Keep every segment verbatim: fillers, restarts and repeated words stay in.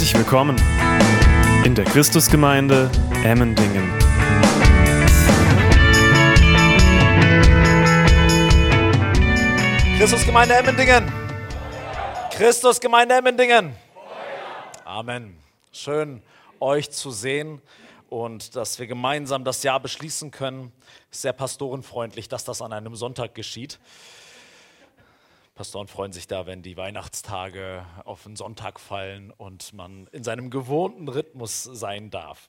Herzlich willkommen in der Christusgemeinde Emmendingen. Christusgemeinde Emmendingen. Christusgemeinde Emmendingen. Amen. Schön, euch zu sehen und dass wir gemeinsam das Jahr beschließen können. Ist sehr pastorenfreundlich, dass das an einem Sonntag geschieht. Pastoren freuen sich da, wenn die Weihnachtstage auf einen Sonntag fallen und man in seinem gewohnten Rhythmus sein darf.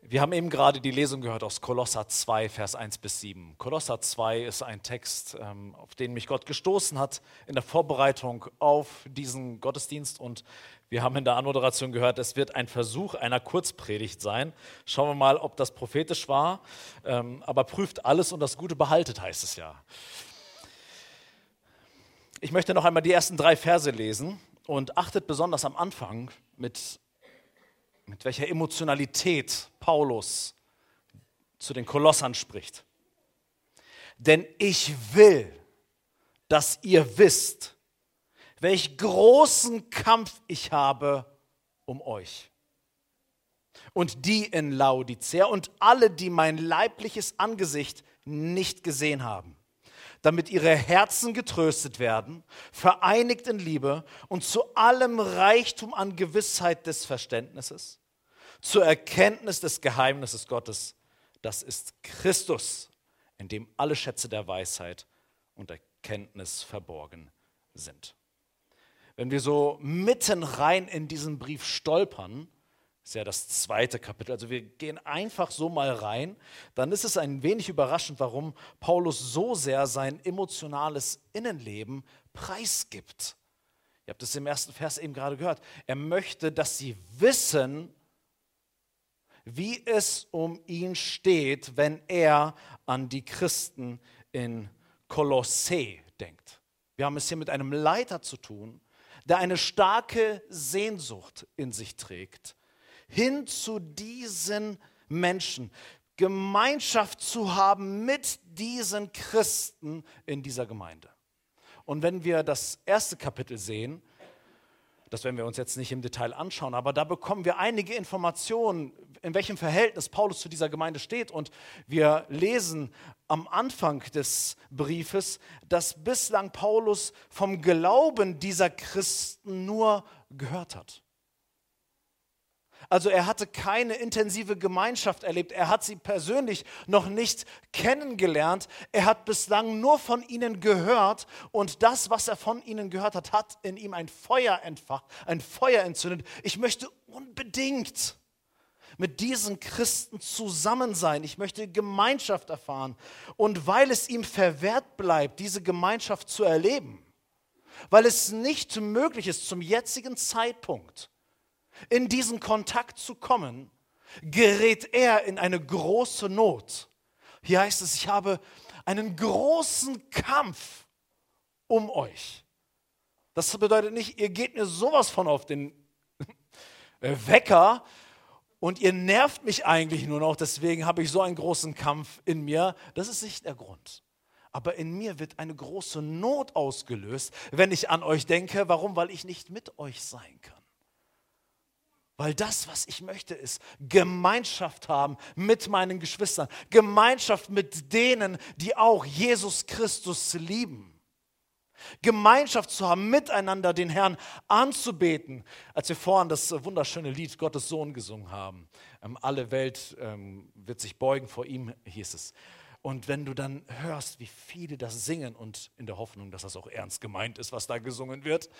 Wir haben eben gerade die Lesung gehört aus Kolosser zwei, Vers eins bis sieben. Kolosser zwei ist ein Text, auf den mich Gott gestoßen hat in der Vorbereitung auf diesen Gottesdienst. Und wir haben in der Anmoderation gehört, es wird ein Versuch einer Kurzpredigt sein. Schauen wir mal, ob das prophetisch war. Aber prüft alles und das Gute behaltet, heißt es ja. Ich möchte noch einmal die ersten drei Verse lesen und achtet besonders am Anfang, mit, mit welcher Emotionalität Paulus zu den Kolossern spricht. Denn ich will, dass ihr wisst, welch großen Kampf ich habe um euch. Und die in Laodicea und alle, die mein leibliches Angesicht nicht gesehen haben, damit ihre Herzen getröstet werden, vereinigt in Liebe und zu allem Reichtum an Gewissheit des Verständnisses, zur Erkenntnis des Geheimnisses Gottes. Das ist Christus, in dem alle Schätze der Weisheit und Erkenntnis verborgen sind. Wenn wir so mitten rein in diesen Brief stolpern, ist ja das zweite Kapitel, also wir gehen einfach so mal rein, dann ist es ein wenig überraschend, warum Paulus so sehr sein emotionales Innenleben preisgibt. Ihr habt es im ersten Vers eben gerade gehört. Er möchte, dass sie wissen, wie es um ihn steht, wenn er an die Christen in Kolosse denkt. Wir haben es hier mit einem Leiter zu tun, der eine starke Sehnsucht in sich trägt, hin zu diesen Menschen, Gemeinschaft zu haben mit diesen Christen in dieser Gemeinde. Und wenn wir das erste Kapitel sehen, das werden wir uns jetzt nicht im Detail anschauen, aber da bekommen wir einige Informationen, in welchem Verhältnis Paulus zu dieser Gemeinde steht. Und wir lesen am Anfang des Briefes, dass bislang Paulus vom Glauben dieser Christen nur gehört hat. Also er hatte keine intensive Gemeinschaft erlebt, er hat sie persönlich noch nicht kennengelernt, er hat bislang nur von ihnen gehört und das, was er von ihnen gehört hat, hat in ihm ein Feuer entfacht, ein Feuer entzündet. Ich möchte unbedingt mit diesen Christen zusammen sein, ich möchte Gemeinschaft erfahren und weil es ihm verwehrt bleibt, diese Gemeinschaft zu erleben, weil es nicht möglich ist zum jetzigen Zeitpunkt, in diesen Kontakt zu kommen, gerät er in eine große Not. Hier heißt es, ich habe einen großen Kampf um euch. Das bedeutet nicht, ihr geht mir sowas von auf den Wecker und ihr nervt mich eigentlich nur noch, deswegen habe ich so einen großen Kampf in mir. Das ist nicht der Grund. Aber in mir wird eine große Not ausgelöst, wenn ich an euch denke. Warum? Weil ich nicht mit euch sein kann. Weil das, was ich möchte, ist Gemeinschaft haben mit meinen Geschwistern. Gemeinschaft mit denen, die auch Jesus Christus lieben. Gemeinschaft zu haben, miteinander den Herrn anzubeten. Als wir vorhin das wunderschöne Lied Gottes Sohn gesungen haben, alle Welt wird sich beugen vor ihm, hieß es. Und wenn du dann hörst, wie viele das singen und in der Hoffnung, dass das auch ernst gemeint ist, was da gesungen wird,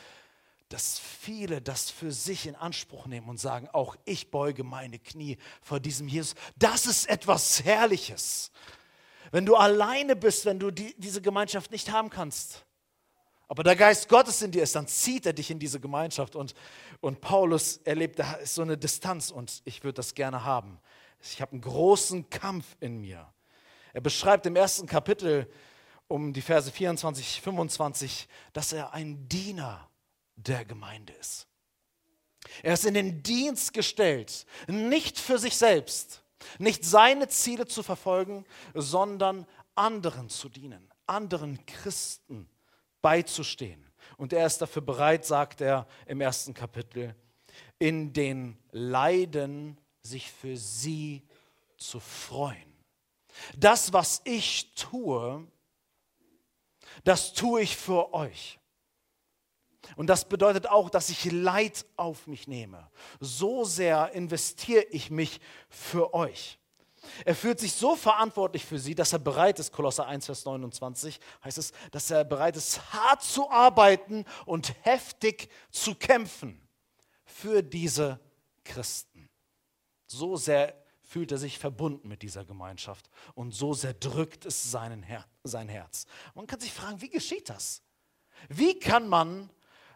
dass viele das für sich in Anspruch nehmen und sagen, auch ich beuge meine Knie vor diesem Jesus. Das ist etwas Herrliches. Wenn du alleine bist, wenn du die, diese Gemeinschaft nicht haben kannst, aber der Geist Gottes in dir ist, dann zieht er dich in diese Gemeinschaft. Und, und Paulus erlebt, da ist so eine Distanz und ich würde das gerne haben. Ich habe einen großen Kampf in mir. Er beschreibt im ersten Kapitel, um die Verse vierundzwanzig, fünfundzwanzig, dass er ein Diener der Gemeinde ist. Er ist in den Dienst gestellt, nicht für sich selbst, nicht seine Ziele zu verfolgen, sondern anderen zu dienen, anderen Christen beizustehen. Und er ist dafür bereit, sagt er im ersten Kapitel, in den Leiden sich für sie zu freuen. Das, was ich tue, das tue ich für euch. Und das bedeutet auch, dass ich Leid auf mich nehme. So sehr investiere ich mich für euch. Er fühlt sich so verantwortlich für sie, dass er bereit ist, Kolosser eins, Vers neunundzwanzig, heißt es, dass er bereit ist, hart zu arbeiten und heftig zu kämpfen für diese Christen. So sehr fühlt er sich verbunden mit dieser Gemeinschaft und so sehr drückt es seinen Her- sein Herz. Man kann sich fragen, wie geschieht das? Wie kann man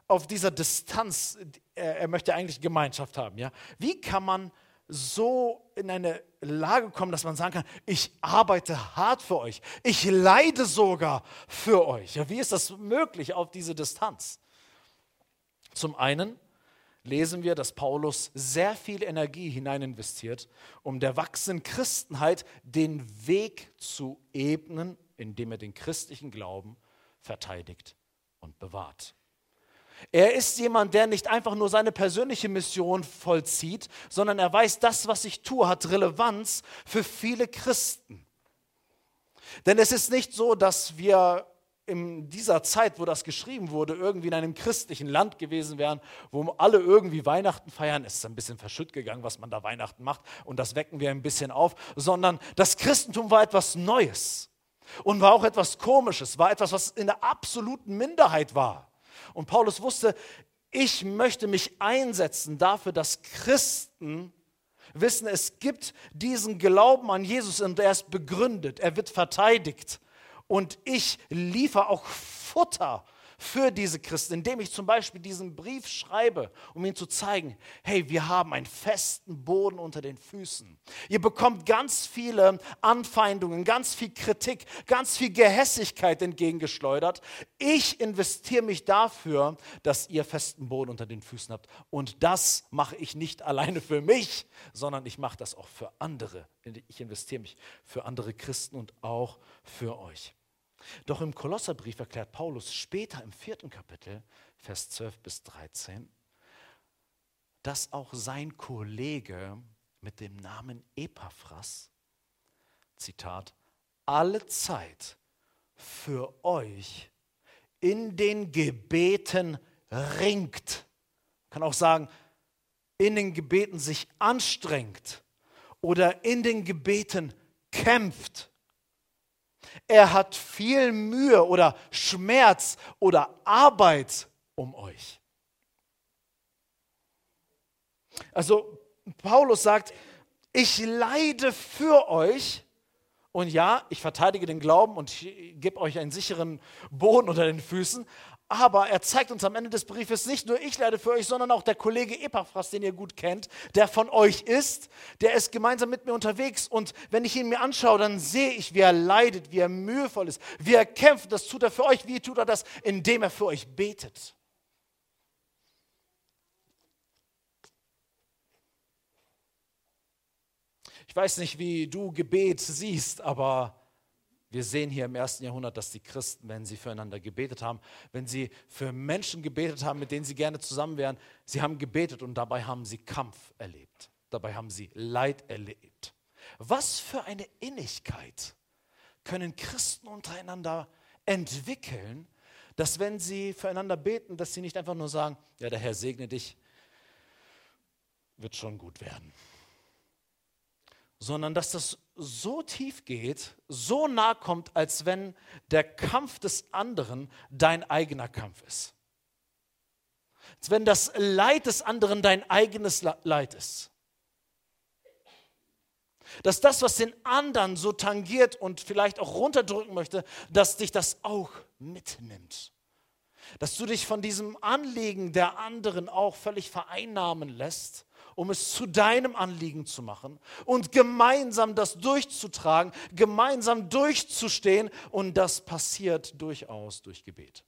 auf dieser Distanz, äh, er möchte eigentlich Gemeinschaft haben, ja? Wie kann man so in eine Lage kommen, dass man sagen kann, ich arbeite hart für euch, ich leide sogar für euch. Ja, wie ist das möglich auf diese Distanz? Zum einen lesen wir, dass Paulus sehr viel Energie hinein investiert, um der wachsenden Christenheit den Weg zu ebnen, indem er den christlichen Glauben verteidigt und bewahrt. Er ist jemand, der nicht einfach nur seine persönliche Mission vollzieht, sondern er weiß, das, was ich tue, hat Relevanz für viele Christen. Denn es ist nicht so, dass wir in dieser Zeit, wo das geschrieben wurde, irgendwie in einem christlichen Land gewesen wären, wo alle irgendwie Weihnachten feiern. Es ist ein bisschen verschütt gegangen, was man da Weihnachten macht, und das wecken wir ein bisschen auf, sondern das Christentum war etwas Neues und war auch etwas Komisches, war etwas, was in der absoluten Minderheit war. Und Paulus wusste, ich möchte mich einsetzen dafür, dass Christen wissen, es gibt diesen Glauben an Jesus und er ist begründet, er wird verteidigt. Und ich liefere auch Futter für diese Christen, indem ich zum Beispiel diesen Brief schreibe, um ihnen zu zeigen, hey, wir haben einen festen Boden unter den Füßen. Ihr bekommt ganz viele Anfeindungen, ganz viel Kritik, ganz viel Gehässigkeit entgegengeschleudert. Ich investiere mich dafür, dass ihr festen Boden unter den Füßen habt. Und das mache ich nicht alleine für mich, sondern ich mache das auch für andere. Ich investiere mich für andere Christen und auch für euch. Doch im Kolosserbrief erklärt Paulus später im vierten Kapitel, Vers zwölf bis dreizehn, dass auch sein Kollege mit dem Namen Epaphras, Zitat, alle Zeit für euch in den Gebeten ringt. Kann auch sagen, in den Gebeten sich anstrengt oder in den Gebeten kämpft. Er hat viel Mühe oder Schmerz oder Arbeit um euch. Also Paulus sagt, ich leide für euch und ja, ich verteidige den Glauben und gebe euch einen sicheren Boden unter den Füßen, aber er zeigt uns am Ende des Briefes, nicht nur ich leide für euch, sondern auch der Kollege Epaphras, den ihr gut kennt, der von euch ist, der ist gemeinsam mit mir unterwegs. Und wenn ich ihn mir anschaue, dann sehe ich, wie er leidet, wie er mühevoll ist, wie er kämpft. Das tut er für euch. Wie tut er das? Indem er für euch betet. Ich weiß nicht, wie du Gebet siehst, aber wir sehen hier im ersten Jahrhundert, dass die Christen, wenn sie füreinander gebetet haben, wenn sie für Menschen gebetet haben, mit denen sie gerne zusammen wären, sie haben gebetet und dabei haben sie Kampf erlebt. Dabei haben sie Leid erlebt. Was für eine Innigkeit können Christen untereinander entwickeln, dass wenn sie füreinander beten, dass sie nicht einfach nur sagen, ja, der Herr segne dich, wird schon gut werden. Sondern dass das so tief geht, so nah kommt, als wenn der Kampf des anderen dein eigener Kampf ist. Als wenn das Leid des anderen dein eigenes Leid ist. Dass das, was den anderen so tangiert und vielleicht auch runterdrücken möchte, dass dich das auch mitnimmt. Dass du dich von diesem Anliegen der anderen auch völlig vereinnahmen lässt, um es zu deinem Anliegen zu machen und gemeinsam das durchzutragen, gemeinsam durchzustehen, und das passiert durchaus durch Gebet.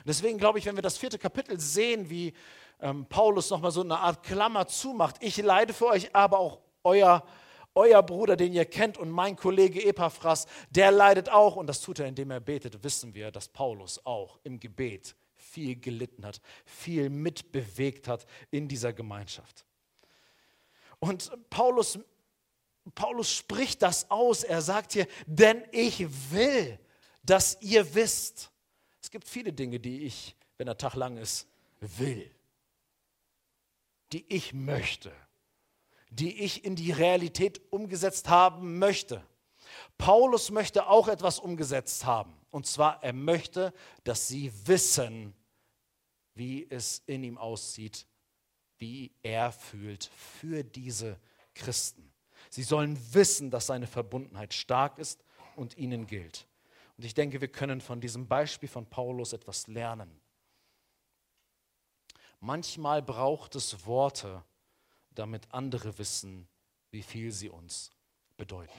Und deswegen glaube ich, wenn wir das vierte Kapitel sehen, wie ähm, Paulus nochmal so eine Art Klammer zumacht, ich leide für euch, aber auch euer, euer Bruder, den ihr kennt, und mein Kollege Epaphras, der leidet auch, und das tut er, indem er betet, wissen wir, dass Paulus auch im Gebet viel gelitten hat, viel mitbewegt hat in dieser Gemeinschaft. Und Paulus, Paulus spricht das aus. Er sagt hier, denn ich will, dass ihr wisst. Es gibt viele Dinge, die ich, wenn der Tag lang ist, will. Die ich möchte. Die ich in die Realität umgesetzt haben möchte. Paulus möchte auch etwas umgesetzt haben. Und zwar, er möchte, dass sie wissen, wie es in ihm aussieht, wie er fühlt für diese Christen. Sie sollen wissen, dass seine Verbundenheit stark ist und ihnen gilt. Und ich denke, wir können von diesem Beispiel von Paulus etwas lernen. Manchmal braucht es Worte, damit andere wissen, wie viel sie uns bedeuten.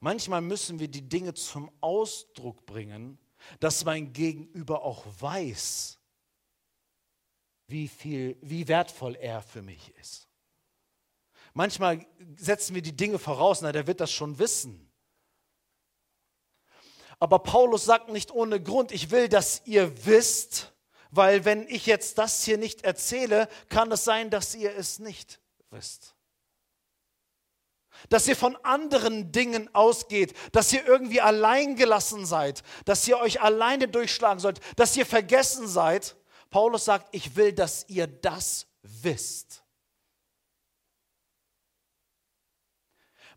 Manchmal müssen wir die Dinge zum Ausdruck bringen, dass mein Gegenüber auch weiß, wie viel, wie wertvoll er für mich ist. Manchmal setzen wir die Dinge voraus, na, der wird das schon wissen. Aber Paulus sagt nicht ohne Grund, ich will, dass ihr wisst, weil wenn ich jetzt das hier nicht erzähle, kann es sein, dass ihr es nicht wisst. Dass ihr von anderen Dingen ausgeht, dass ihr irgendwie allein gelassen seid, dass ihr euch alleine durchschlagen sollt, dass ihr vergessen seid. Paulus sagt, ich will, dass ihr das wisst.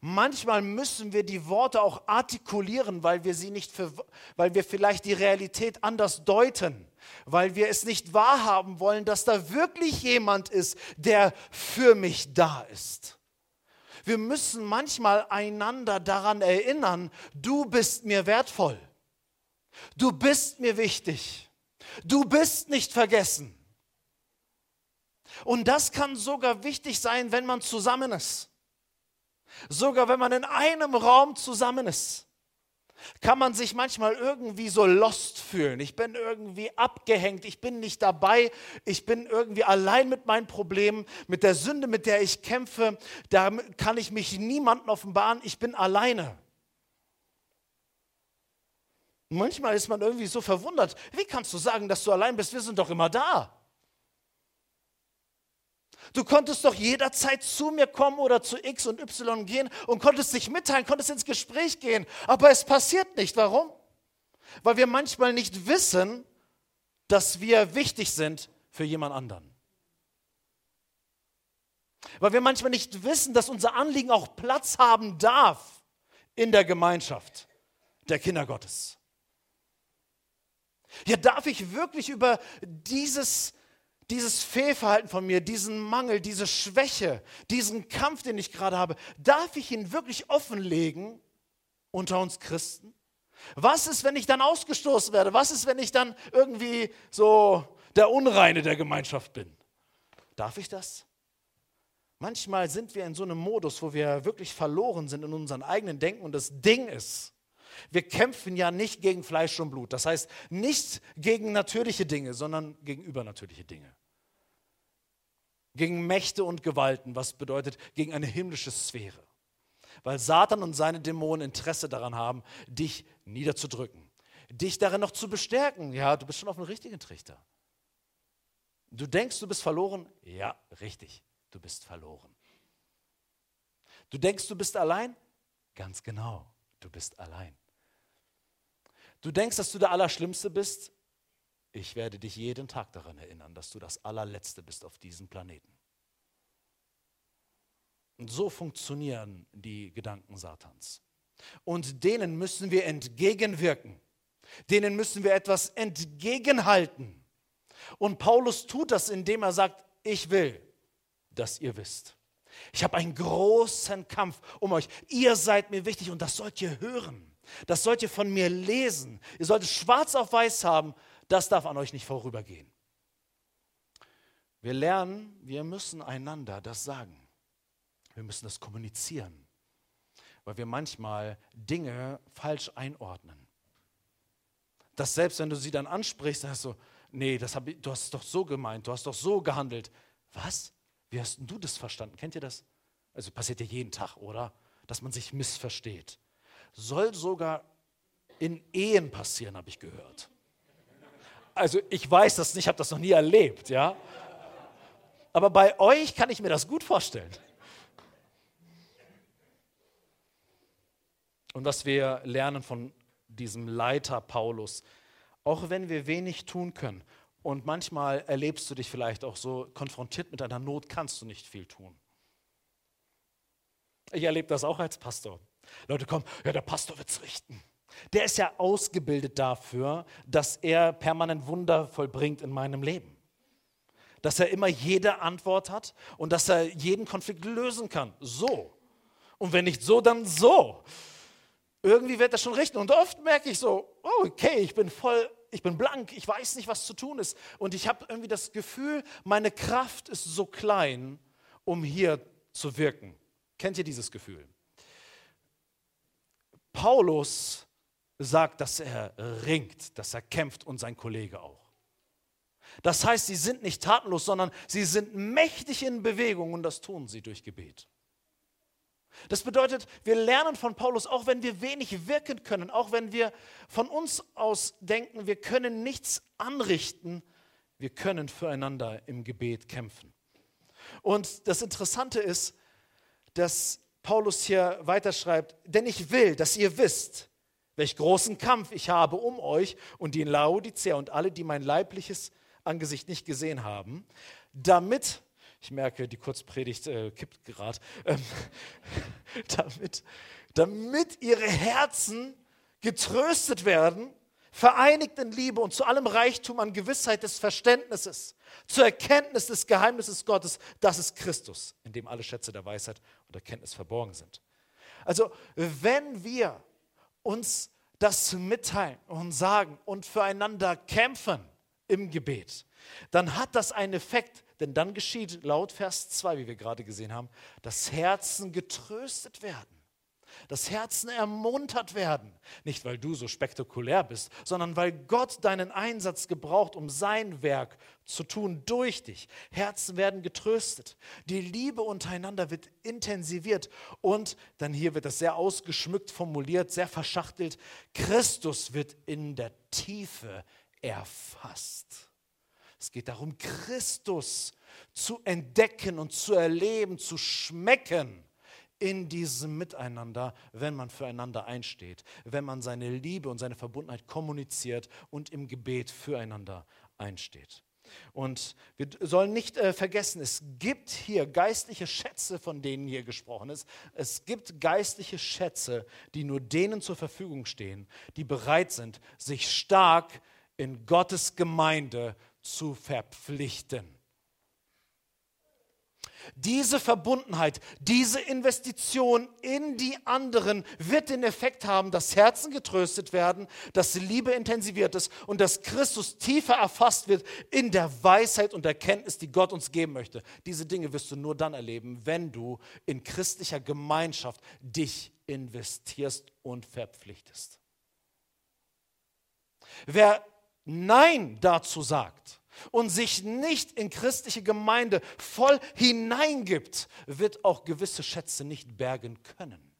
Manchmal müssen wir die Worte auch artikulieren, weil wir sie nicht für, weil wir vielleicht die Realität anders deuten, weil wir es nicht wahrhaben wollen, dass da wirklich jemand ist, der für mich da ist. Wir müssen manchmal einander daran erinnern, du bist mir wertvoll, du bist mir wichtig, du bist nicht vergessen. Und das kann sogar wichtig sein, wenn man zusammen ist. Sogar wenn man in einem Raum zusammen ist, kann man sich manchmal irgendwie so lost fühlen. Ich bin irgendwie abgehängt, ich bin nicht dabei, ich bin irgendwie allein mit meinen Problemen, mit der Sünde, mit der ich kämpfe. Da kann ich mich niemandem offenbaren, ich bin alleine. Manchmal ist man irgendwie so verwundert. Wie kannst du sagen, dass du allein bist? Wir sind doch immer da. Du konntest doch jederzeit zu mir kommen oder zu X und Y gehen und konntest dich mitteilen, konntest ins Gespräch gehen. Aber es passiert nicht. Warum? Weil wir manchmal nicht wissen, dass wir wichtig sind für jemand anderen. Weil wir manchmal nicht wissen, dass unser Anliegen auch Platz haben darf in der Gemeinschaft der Kinder Gottes. Ja, darf ich wirklich über dieses Dieses Fehlverhalten von mir, diesen Mangel, diese Schwäche, diesen Kampf, den ich gerade habe, darf ich ihn wirklich offenlegen unter uns Christen? Was ist, wenn ich dann ausgestoßen werde? Was ist, wenn ich dann irgendwie so der Unreine der Gemeinschaft bin? Darf ich das? Manchmal sind wir in so einem Modus, wo wir wirklich verloren sind in unseren eigenen Denken und das Ding ist, wir kämpfen ja nicht gegen Fleisch und Blut. Das heißt, nicht gegen natürliche Dinge, sondern gegen übernatürliche Dinge. Gegen Mächte und Gewalten, was bedeutet gegen eine himmlische Sphäre. Weil Satan und seine Dämonen Interesse daran haben, dich niederzudrücken, dich darin noch zu bestärken. Ja, du bist schon auf dem richtigen Trichter. Du denkst, du bist verloren? Ja, richtig, du bist verloren. Du denkst, du bist allein? Ganz genau, du bist allein. Du denkst, dass du der Allerschlimmste bist? Ich werde dich jeden Tag daran erinnern, dass du das Allerletzte bist auf diesem Planeten. Und so funktionieren die Gedanken Satans. Und denen müssen wir entgegenwirken. Denen müssen wir etwas entgegenhalten. Und Paulus tut das, indem er sagt, ich will, dass ihr wisst. Ich habe einen großen Kampf um euch. Ihr seid mir wichtig und das sollt ihr hören. Das sollt ihr von mir lesen. Ihr solltet schwarz auf weiß haben. Das darf an euch nicht vorübergehen. Wir lernen, wir müssen einander das sagen. Wir müssen das kommunizieren, weil wir manchmal Dinge falsch einordnen. Dass selbst wenn du sie dann ansprichst, dann hast du, nee, das hab ich, du hast es doch so gemeint, du hast doch so gehandelt. Was? Wie hast du das verstanden? Kennt ihr das? Also passiert ja jeden Tag, oder? Dass man sich missversteht. Soll sogar in Ehen passieren, habe ich gehört. Also ich weiß das nicht, habe das noch nie erlebt, ja. Aber bei euch kann ich mir das gut vorstellen. Und was wir lernen von diesem Leiter Paulus, auch wenn wir wenig tun können und manchmal erlebst du dich vielleicht auch so konfrontiert mit einer Not, kannst du nicht viel tun. Ich erlebe das auch als Pastor. Leute kommen, ja, der Pastor wird es richten. Der ist ja ausgebildet dafür, dass er permanent Wunder vollbringt in meinem Leben. Dass er immer jede Antwort hat und dass er jeden Konflikt lösen kann. So. Und wenn nicht so, dann so. Irgendwie wird er schon richten. Und oft merke ich so, oh, okay, ich bin voll, ich bin blank, ich weiß nicht, was zu tun ist. Und ich habe irgendwie das Gefühl, meine Kraft ist so klein, um hier zu wirken. Kennt ihr dieses Gefühl? Paulus sagt, dass er ringt, dass er kämpft und sein Kollege auch. Das heißt, sie sind nicht tatenlos, sondern sie sind mächtig in Bewegung und das tun sie durch Gebet. Das bedeutet, wir lernen von Paulus, auch wenn wir wenig wirken können, auch wenn wir von uns aus denken, wir können nichts anrichten, wir können füreinander im Gebet kämpfen. Und das Interessante ist, dass Paulus hier weiterschreibt, denn ich will, dass ihr wisst, welch großen Kampf ich habe um euch und die in Laodicea und alle, die mein leibliches Angesicht nicht gesehen haben, damit, ich merke, die Kurzpredigt äh, kippt gerade, ähm, damit, damit ihre Herzen getröstet werden, vereinigt in Liebe und zu allem Reichtum an Gewissheit des Verständnisses, zur Erkenntnis des Geheimnisses Gottes, das ist Christus, in dem alle Schätze der Weisheit und Erkenntnis verborgen sind. Also wenn wir uns das mitteilen und sagen und füreinander kämpfen im Gebet, dann hat das einen Effekt, denn dann geschieht laut Vers zwei, wie wir gerade gesehen haben, dass Herzen getröstet werden. Dass Herzen ermuntert werden. Nicht, weil du so spektakulär bist, sondern weil Gott deinen Einsatz gebraucht, um sein Werk zu tun durch dich. Herzen werden getröstet. Die Liebe untereinander wird intensiviert. Und dann hier wird das sehr ausgeschmückt formuliert, sehr verschachtelt. Christus wird in der Tiefe erfasst. Es geht darum, Christus zu entdecken und zu erleben, zu schmecken. In diesem Miteinander, wenn man füreinander einsteht, wenn man seine Liebe und seine Verbundenheit kommuniziert und im Gebet füreinander einsteht. Und wir sollen nicht äh, vergessen, es gibt hier geistliche Schätze, von denen hier gesprochen ist. Es gibt geistliche Schätze, die nur denen zur Verfügung stehen, die bereit sind, sich stark in Gottes Gemeinde zu verpflichten. Diese Verbundenheit, diese Investition in die anderen wird den Effekt haben, dass Herzen getröstet werden, dass Liebe intensiviert ist und dass Christus tiefer erfasst wird in der Weisheit und Erkenntnis, die Gott uns geben möchte. Diese Dinge wirst du nur dann erleben, wenn du in christlicher Gemeinschaft dich investierst und verpflichtest. Wer Nein dazu sagt, und sich nicht in christliche Gemeinde voll hineingibt, wird auch gewisse Schätze nicht bergen können.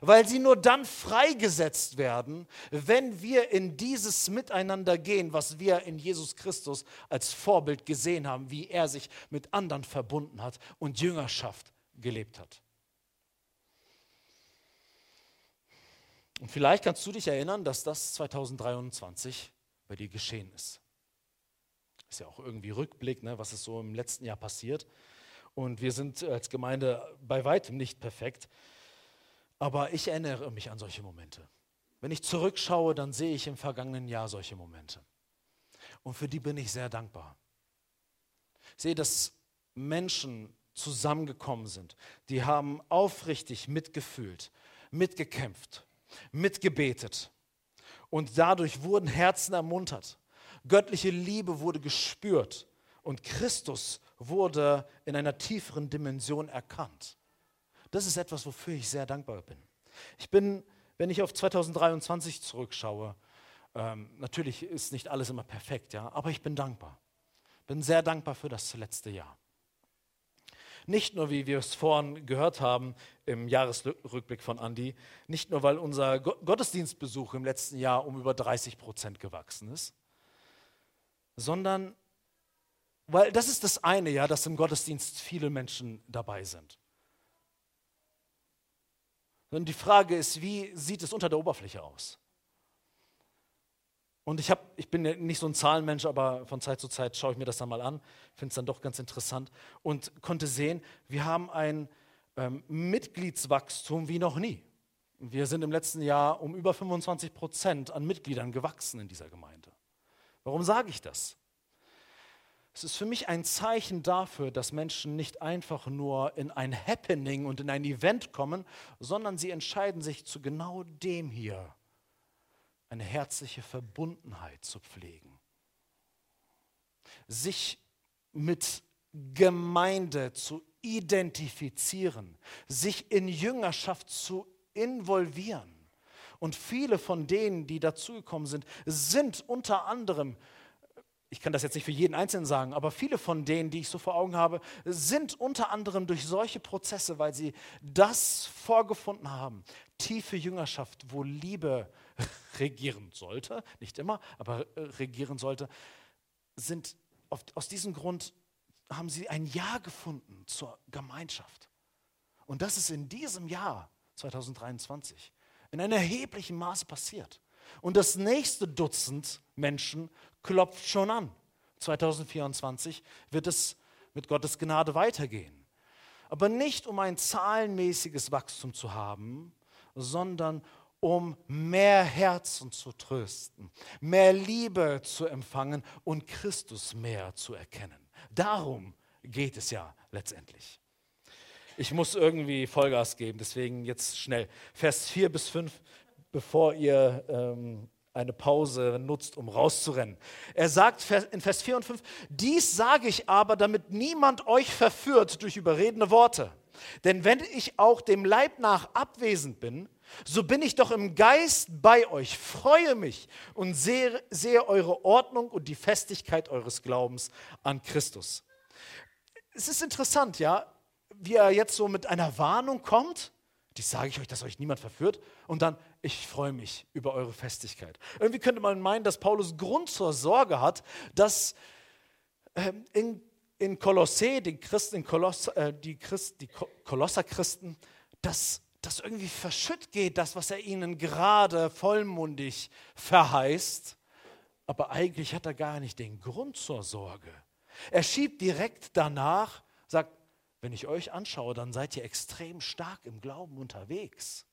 Weil sie nur dann freigesetzt werden, wenn wir in dieses Miteinander gehen, was wir in Jesus Christus als Vorbild gesehen haben, wie er sich mit anderen verbunden hat und Jüngerschaft gelebt hat. Und vielleicht kannst du dich erinnern, dass das zwanzig dreiundzwanzig bei dir geschehen ist. Ist ja auch irgendwie Rückblick, ne, was ist so im letzten Jahr passiert. Und wir sind als Gemeinde bei weitem nicht perfekt. Aber ich erinnere mich an solche Momente. Wenn ich zurückschaue, dann sehe ich im vergangenen Jahr solche Momente. Und für die bin ich sehr dankbar. Ich sehe, dass Menschen zusammengekommen sind. Die haben aufrichtig mitgefühlt, mitgekämpft, mitgebetet. Und dadurch wurden Herzen ermuntert. Göttliche Liebe wurde gespürt und Christus wurde in einer tieferen Dimension erkannt. Das ist etwas, wofür ich sehr dankbar bin. Ich bin, wenn ich auf zwanzig dreiundzwanzig zurückschaue, ähm, natürlich ist nicht alles immer perfekt, ja, aber ich bin dankbar. Bin sehr dankbar für das letzte Jahr. Nicht nur, wie wir es vorhin gehört haben im Jahresrückblick von Andi, nicht nur, weil unser Gottesdienstbesuch im letzten Jahr um über dreißig Prozent gewachsen ist, sondern weil das ist das eine, ja, dass im Gottesdienst viele Menschen dabei sind. Und die Frage ist, wie sieht es unter der Oberfläche aus? Und ich, hab, ich bin ja nicht so ein Zahlenmensch, aber von Zeit zu Zeit schaue ich mir das dann mal an, finde es dann doch ganz interessant und konnte sehen, wir haben ein ähm, Mitgliedswachstum wie noch nie. Wir sind im letzten Jahr um über fünfundzwanzig Prozent an Mitgliedern gewachsen in dieser Gemeinde. Warum sage ich das? Es ist für mich ein Zeichen dafür, dass Menschen nicht einfach nur in ein Happening und in ein Event kommen, sondern sie entscheiden sich zu genau dem hier, eine herzliche Verbundenheit zu pflegen. Sich mit Gemeinde zu identifizieren, sich in Jüngerschaft zu involvieren. Und viele von denen, die dazugekommen sind, sind unter anderem, ich kann das jetzt nicht für jeden Einzelnen sagen, aber viele von denen, die ich so vor Augen habe, sind unter anderem durch solche Prozesse, weil sie das vorgefunden haben. Tiefe Jüngerschaft, wo Liebe regieren sollte, nicht immer, aber regieren sollte, sind oft, aus diesem Grund haben sie ein Ja gefunden zur Gemeinschaft. Und das ist in diesem Jahr zwanzig dreiundzwanzig in einem erheblichen Maße passiert. Und das nächste Dutzend Menschen klopft schon an. zwanzig vierundzwanzig wird es mit Gottes Gnade weitergehen. Aber nicht, um ein zahlenmäßiges Wachstum zu haben, sondern um mehr Herzen zu trösten, mehr Liebe zu empfangen und Christus mehr zu erkennen. Darum geht es ja letztendlich. Ich muss irgendwie Vollgas geben, deswegen jetzt schnell. Vers vier bis fünf, bevor ihr ähm, eine Pause nutzt, um rauszurennen. Er sagt in Vers vier und fünf, dies sage ich aber, damit niemand euch verführt durch überredende Worte. Denn wenn ich auch dem Leib nach abwesend bin, so bin ich doch im Geist bei euch, freue mich und sehe, sehe eure Ordnung und die Festigkeit eures Glaubens an Christus. Es ist interessant, ja, wie er jetzt so mit einer Warnung kommt. Dies sage ich euch, dass euch niemand verführt. Und dann, ich freue mich über eure Festigkeit. Irgendwie könnte man meinen, dass Paulus Grund zur Sorge hat, dass ähm, in, in Kolosser, den Christen, in Kolosser, äh, die, Christ, die Kolosser-Christen, dass das irgendwie verschütt geht, das, was er ihnen gerade vollmundig verheißt. Aber eigentlich hat er gar nicht den Grund zur Sorge. Er schiebt direkt danach, sagt, wenn ich euch anschaue, dann seid ihr extrem stark im Glauben unterwegs.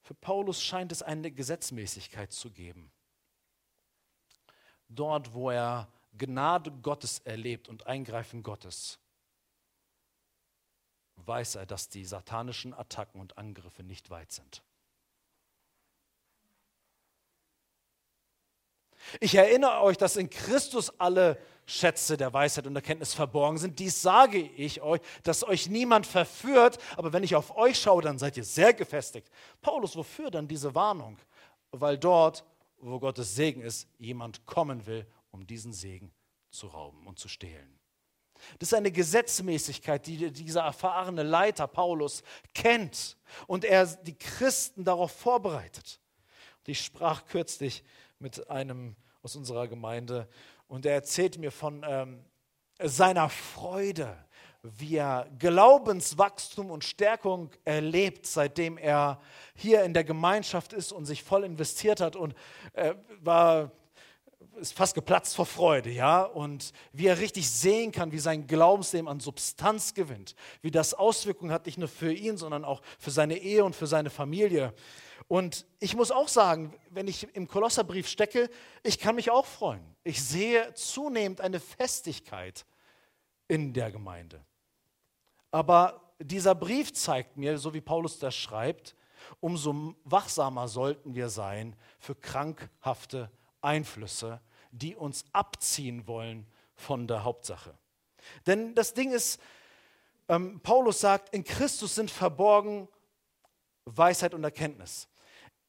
Für Paulus scheint es eine Gesetzmäßigkeit zu geben. Dort, wo er Gnade Gottes erlebt und Eingreifen Gottes, weiß er, dass die satanischen Attacken und Angriffe nicht weit sind. Ich erinnere euch, dass in Christus alle Schätze der Weisheit und Erkenntnis verborgen sind. Dies sage ich euch, dass euch niemand verführt, aber wenn ich auf euch schaue, dann seid ihr sehr gefestigt. Paulus, wofür dann diese Warnung? Weil dort, wo Gottes Segen ist, jemand kommen will, um diesen Segen zu rauben und zu stehlen. Das ist eine Gesetzmäßigkeit, die dieser erfahrene Leiter Paulus kennt und er die Christen darauf vorbereitet. Und ich sprach kürzlich mit einem aus unserer Gemeinde und er erzählte mir von ähm, seiner Freude, wie er Glaubenswachstum und Stärkung erlebt, seitdem er hier in der Gemeinschaft ist und sich voll investiert hat und äh, war ist fast geplatzt vor Freude, ja, und wie er richtig sehen kann, wie sein Glaubensleben an Substanz gewinnt, wie das Auswirkungen hat, nicht nur für ihn, sondern auch für seine Ehe und für seine Familie. Und ich muss auch sagen, wenn ich im Kolosserbrief stecke, ich kann mich auch freuen. Ich sehe zunehmend eine Festigkeit in der Gemeinde. Aber dieser Brief zeigt mir, so wie Paulus das schreibt, umso wachsamer sollten wir sein für krankhafte Einflüsse, die uns abziehen wollen von der Hauptsache. Denn das Ding ist, ähm, Paulus sagt, in Christus sind verborgen Weisheit und Erkenntnis.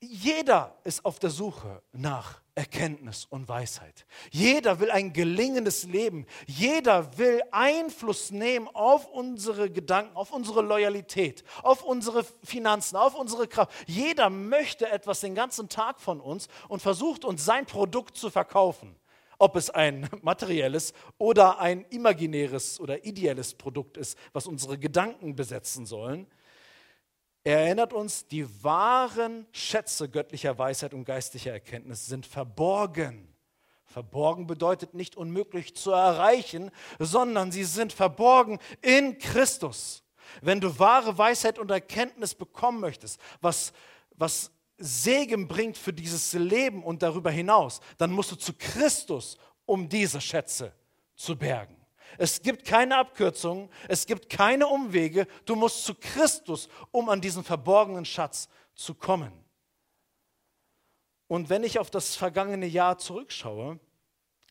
Jeder ist auf der Suche nach Erkenntnis und Weisheit. Jeder will ein gelingendes Leben. Jeder will Einfluss nehmen auf unsere Gedanken, auf unsere Loyalität, auf unsere Finanzen, auf unsere Kraft. Jeder möchte etwas den ganzen Tag von uns und versucht uns sein Produkt zu verkaufen. Ob es ein materielles oder ein imaginäres oder ideelles Produkt ist, was unsere Gedanken besetzen sollen. Er erinnert uns, die wahren Schätze göttlicher Weisheit und geistlicher Erkenntnis sind verborgen. Verborgen bedeutet nicht unmöglich zu erreichen, sondern sie sind verborgen in Christus. Wenn du wahre Weisheit und Erkenntnis bekommen möchtest, was, was Segen bringt für dieses Leben und darüber hinaus, dann musst du zu Christus, um diese Schätze zu bergen. Es gibt keine Abkürzungen, es gibt keine Umwege. Du musst zu Christus, um an diesen verborgenen Schatz zu kommen. Und wenn ich auf das vergangene Jahr zurückschaue,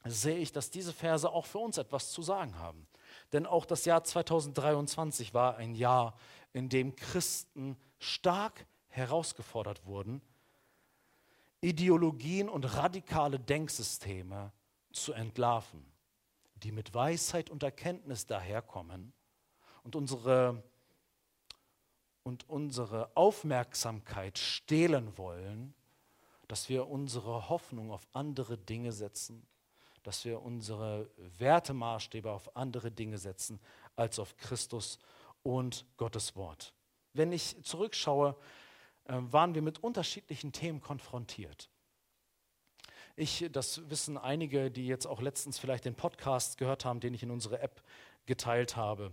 sehe ich, dass diese Verse auch für uns etwas zu sagen haben. Denn auch das Jahr zwanzig dreiundzwanzig war ein Jahr, in dem Christen stark herausgefordert wurden, Ideologien und radikale Denksysteme zu entlarven, die mit Weisheit und Erkenntnis daherkommen und unsere, und unsere Aufmerksamkeit stehlen wollen, dass wir unsere Hoffnung auf andere Dinge setzen, dass wir unsere Wertemaßstäbe auf andere Dinge setzen als auf Christus und Gottes Wort. Wenn ich zurückschaue, waren wir mit unterschiedlichen Themen konfrontiert. Ich, das wissen einige, die jetzt auch letztens vielleicht den Podcast gehört haben, den ich in unsere App geteilt habe.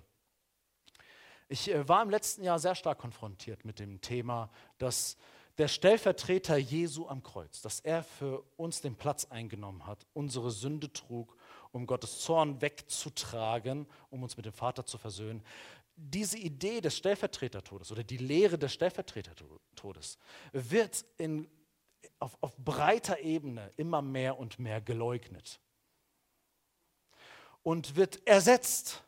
Ich war im letzten Jahr sehr stark konfrontiert mit dem Thema, dass der Stellvertreter Jesu am Kreuz, dass er für uns den Platz eingenommen hat, unsere Sünde trug, um Gottes Zorn wegzutragen, um uns mit dem Vater zu versöhnen. Diese Idee des Stellvertretertodes oder die Lehre des Stellvertretertodes wird in Auf, auf breiter Ebene immer mehr und mehr geleugnet und wird ersetzt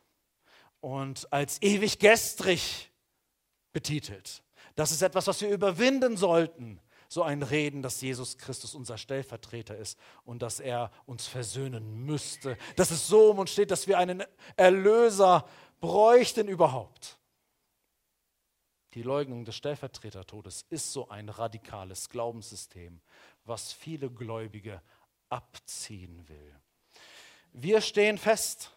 und als ewig gestrig betitelt. Das ist etwas, was wir überwinden sollten, so ein Reden, dass Jesus Christus unser Stellvertreter ist und dass er uns versöhnen müsste, dass es so um uns steht, dass wir einen Erlöser bräuchten überhaupt. Die Leugnung des Stellvertretertodes ist so ein radikales Glaubenssystem, was viele Gläubige abziehen will. Wir stehen fest,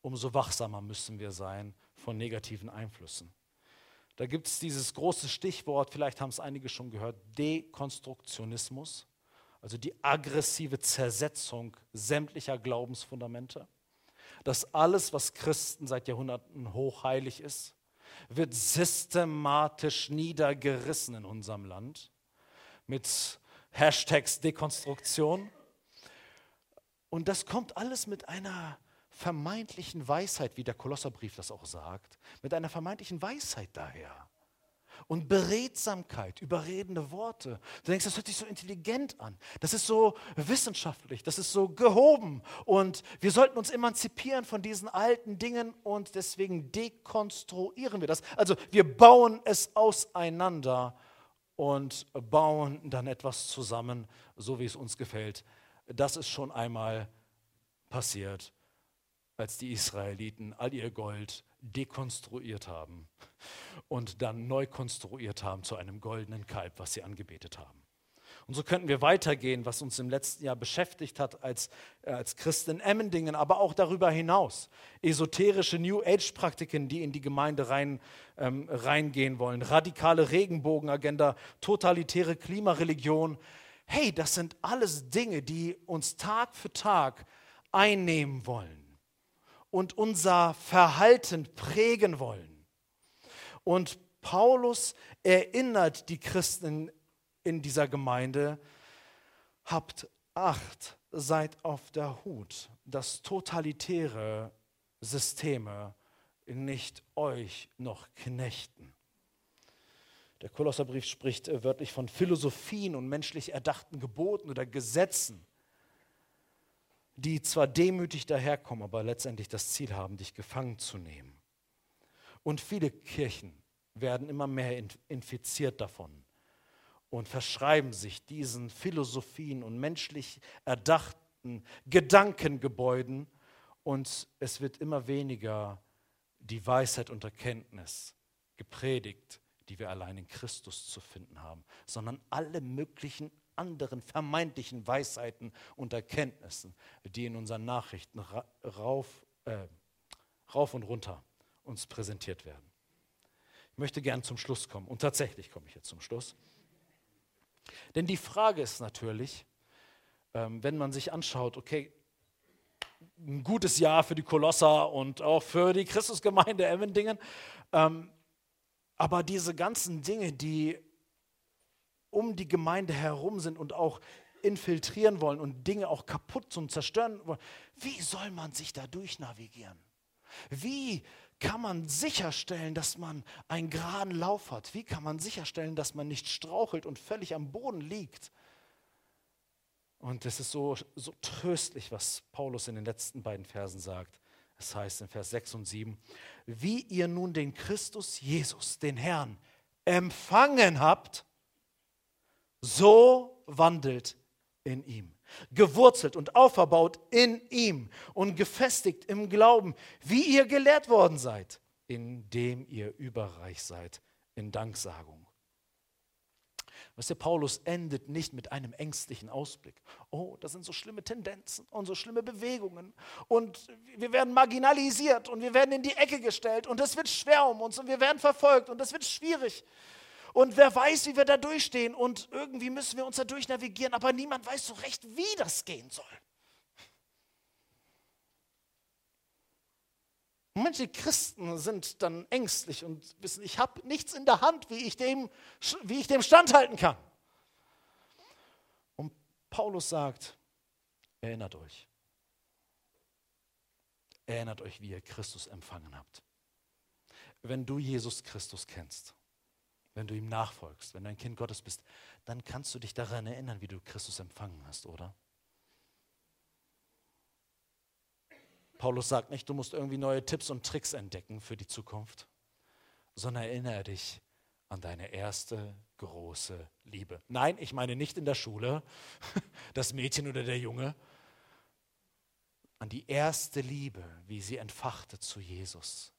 umso wachsamer müssen wir sein von negativen Einflüssen. Da gibt es dieses große Stichwort, vielleicht haben es einige schon gehört, Dekonstruktionismus, also die aggressive Zersetzung sämtlicher Glaubensfundamente. Dass alles, was Christen seit Jahrhunderten hochheilig ist, wird systematisch niedergerissen in unserem Land mit Hashtags Dekonstruktion. Und das kommt alles mit einer vermeintlichen Weisheit, wie der Kolosserbrief das auch sagt, mit einer vermeintlichen Weisheit daher. Und Beredsamkeit, überredende Worte. Du denkst, das hört sich so intelligent an. Das ist so wissenschaftlich, das ist so gehoben. Und wir sollten uns emanzipieren von diesen alten Dingen und deswegen dekonstruieren wir das. Also wir bauen es auseinander und bauen dann etwas zusammen, so wie es uns gefällt. Das ist schon einmal passiert, als die Israeliten all ihr Gold dekonstruiert haben und dann neu konstruiert haben zu einem goldenen Kalb, was sie angebetet haben. Und so könnten wir weitergehen, was uns im letzten Jahr beschäftigt hat als, als Christen in Emmendingen, aber auch darüber hinaus. Esoterische New Age-Praktiken, die in die Gemeinde rein, ähm, reingehen wollen, radikale Regenbogenagenda, totalitäre Klimareligion. Hey, das sind alles Dinge, die uns Tag für Tag einnehmen wollen und unser Verhalten prägen wollen. Und Paulus erinnert die Christen in dieser Gemeinde, habt Acht, seid auf der Hut, dass totalitäre Systeme nicht euch noch knechten. Der Kolosserbrief spricht wörtlich von Philosophien und menschlich erdachten Geboten oder Gesetzen, die zwar demütig daherkommen, aber letztendlich das Ziel haben, dich gefangen zu nehmen. Und viele Kirchen werden immer mehr infiziert davon und verschreiben sich diesen Philosophien und menschlich erdachten Gedankengebäuden, und es wird immer weniger die Weisheit und Erkenntnis gepredigt, die wir allein in Christus zu finden haben, sondern alle möglichen anderen vermeintlichen Weisheiten und Erkenntnissen, die in unseren Nachrichten rauf, äh, rauf und runter uns präsentiert werden. Ich möchte gern zum Schluss kommen, und tatsächlich komme ich jetzt zum Schluss. Denn die Frage ist natürlich, ähm, wenn man sich anschaut, okay, ein gutes Jahr für die Kolosser und auch für die Christusgemeinde Emmendingen, ähm, aber diese ganzen Dinge, die um die Gemeinde herum sind und auch infiltrieren wollen und Dinge auch kaputt und zerstören wollen, wie soll man sich da durchnavigieren? Wie kann man sicherstellen, dass man einen geraden Lauf hat? Wie kann man sicherstellen, dass man nicht strauchelt und völlig am Boden liegt? Und es ist so, so tröstlich, was Paulus in den letzten beiden Versen sagt. Es heißt in Vers sechs und sieben, wie ihr nun den Christus Jesus, den Herrn, empfangen habt, so wandelt in ihm, gewurzelt und auferbaut in ihm und gefestigt im Glauben, wie ihr gelehrt worden seid, indem ihr überreich seid in Danksagung. Weißt du, Paulus endet nicht mit einem ängstlichen Ausblick. Oh, das sind so schlimme Tendenzen und so schlimme Bewegungen und wir werden marginalisiert und wir werden in die Ecke gestellt und es wird schwer um uns und wir werden verfolgt und es wird schwierig. Und wer weiß, wie wir da durchstehen und irgendwie müssen wir uns da durchnavigieren, aber niemand weiß so recht, wie das gehen soll. Manche Christen sind dann ängstlich und wissen, ich habe nichts in der Hand, wie ich dem, wie ich dem standhalten kann. Und Paulus sagt, erinnert euch. Erinnert euch, wie ihr Christus empfangen habt. Wenn du Jesus Christus kennst, wenn du ihm nachfolgst, wenn du ein Kind Gottes bist, dann kannst du dich daran erinnern, wie du Christus empfangen hast, oder? Paulus sagt nicht, du musst irgendwie neue Tipps und Tricks entdecken für die Zukunft, sondern erinnere dich an deine erste große Liebe. Nein, ich meine nicht in der Schule, das Mädchen oder der Junge, an die erste Liebe, wie sie entfachte zu Jesus.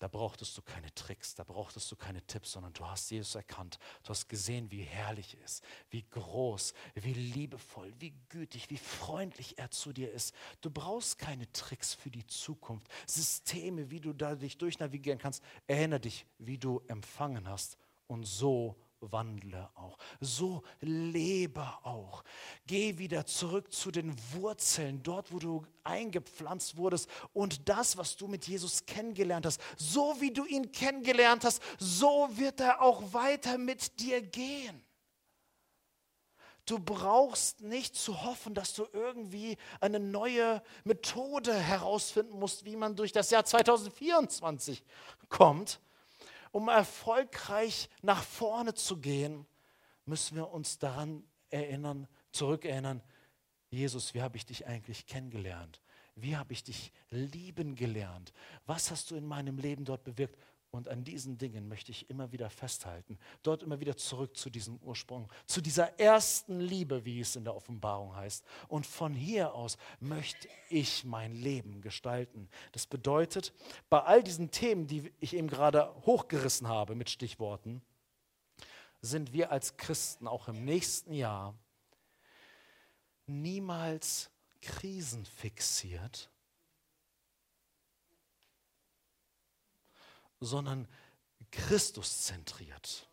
Da brauchtest du keine Tricks, da brauchtest du keine Tipps, sondern du hast Jesus erkannt. Du hast gesehen, wie herrlich er ist, wie groß, wie liebevoll, wie gütig, wie freundlich er zu dir ist. Du brauchst keine Tricks für die Zukunft, Systeme, wie du da dich durchnavigieren kannst. Erinnere dich, wie du empfangen hast und so wandle auch. So lebe auch. Geh wieder zurück zu den Wurzeln, dort, wo du eingepflanzt wurdest, und das, was du mit Jesus kennengelernt hast, so wie du ihn kennengelernt hast, so wird er auch weiter mit dir gehen. Du brauchst nicht zu hoffen, dass du irgendwie eine neue Methode herausfinden musst, wie man durch das Jahr zwanzig vierundzwanzig kommt. Um erfolgreich nach vorne zu gehen, müssen wir uns daran erinnern, zurückerinnern, Jesus, wie habe ich dich eigentlich kennengelernt? Wie habe ich dich lieben gelernt? Was hast du in meinem Leben dort bewirkt? Und an diesen Dingen möchte ich immer wieder festhalten, dort immer wieder zurück zu diesem Ursprung, zu dieser ersten Liebe, wie es in der Offenbarung heißt. Und von hier aus möchte ich mein Leben gestalten. Das bedeutet, bei all diesen Themen, die ich eben gerade hochgerissen habe mit Stichworten, sind wir als Christen auch im nächsten Jahr niemals krisenfixiert, sondern Christuszentriert.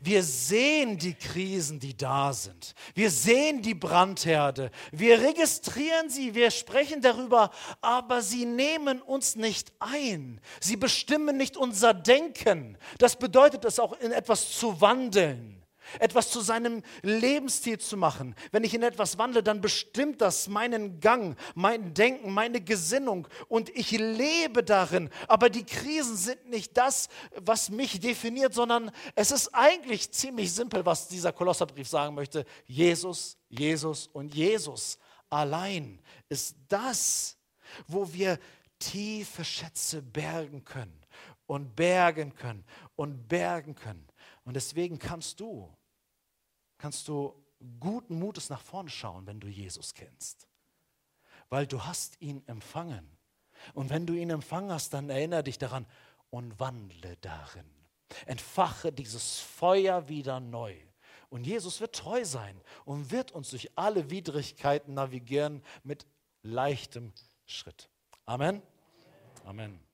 Wir sehen die Krisen, die da sind. Wir sehen die Brandherde. Wir registrieren sie, wir sprechen darüber, aber sie nehmen uns nicht ein. Sie bestimmen nicht unser Denken. Das bedeutet es auch, in etwas zu wandeln, etwas zu seinem Lebensstil zu machen. Wenn ich in etwas wandle, dann bestimmt das meinen Gang, mein Denken, meine Gesinnung und ich lebe darin. Aber die Krisen sind nicht das, was mich definiert, sondern es ist eigentlich ziemlich simpel, was dieser Kolosserbrief sagen möchte. Jesus, Jesus und Jesus allein ist das, wo wir tiefe Schätze bergen können und bergen können und bergen können. Und deswegen kannst du, kannst du guten Mutes nach vorne schauen, wenn du Jesus kennst. Weil du hast ihn empfangen. Und wenn du ihn empfangen hast, dann erinnere dich daran und wandle darin. Entfache dieses Feuer wieder neu. Und Jesus wird treu sein und wird uns durch alle Widrigkeiten navigieren mit leichtem Schritt. Amen. Amen.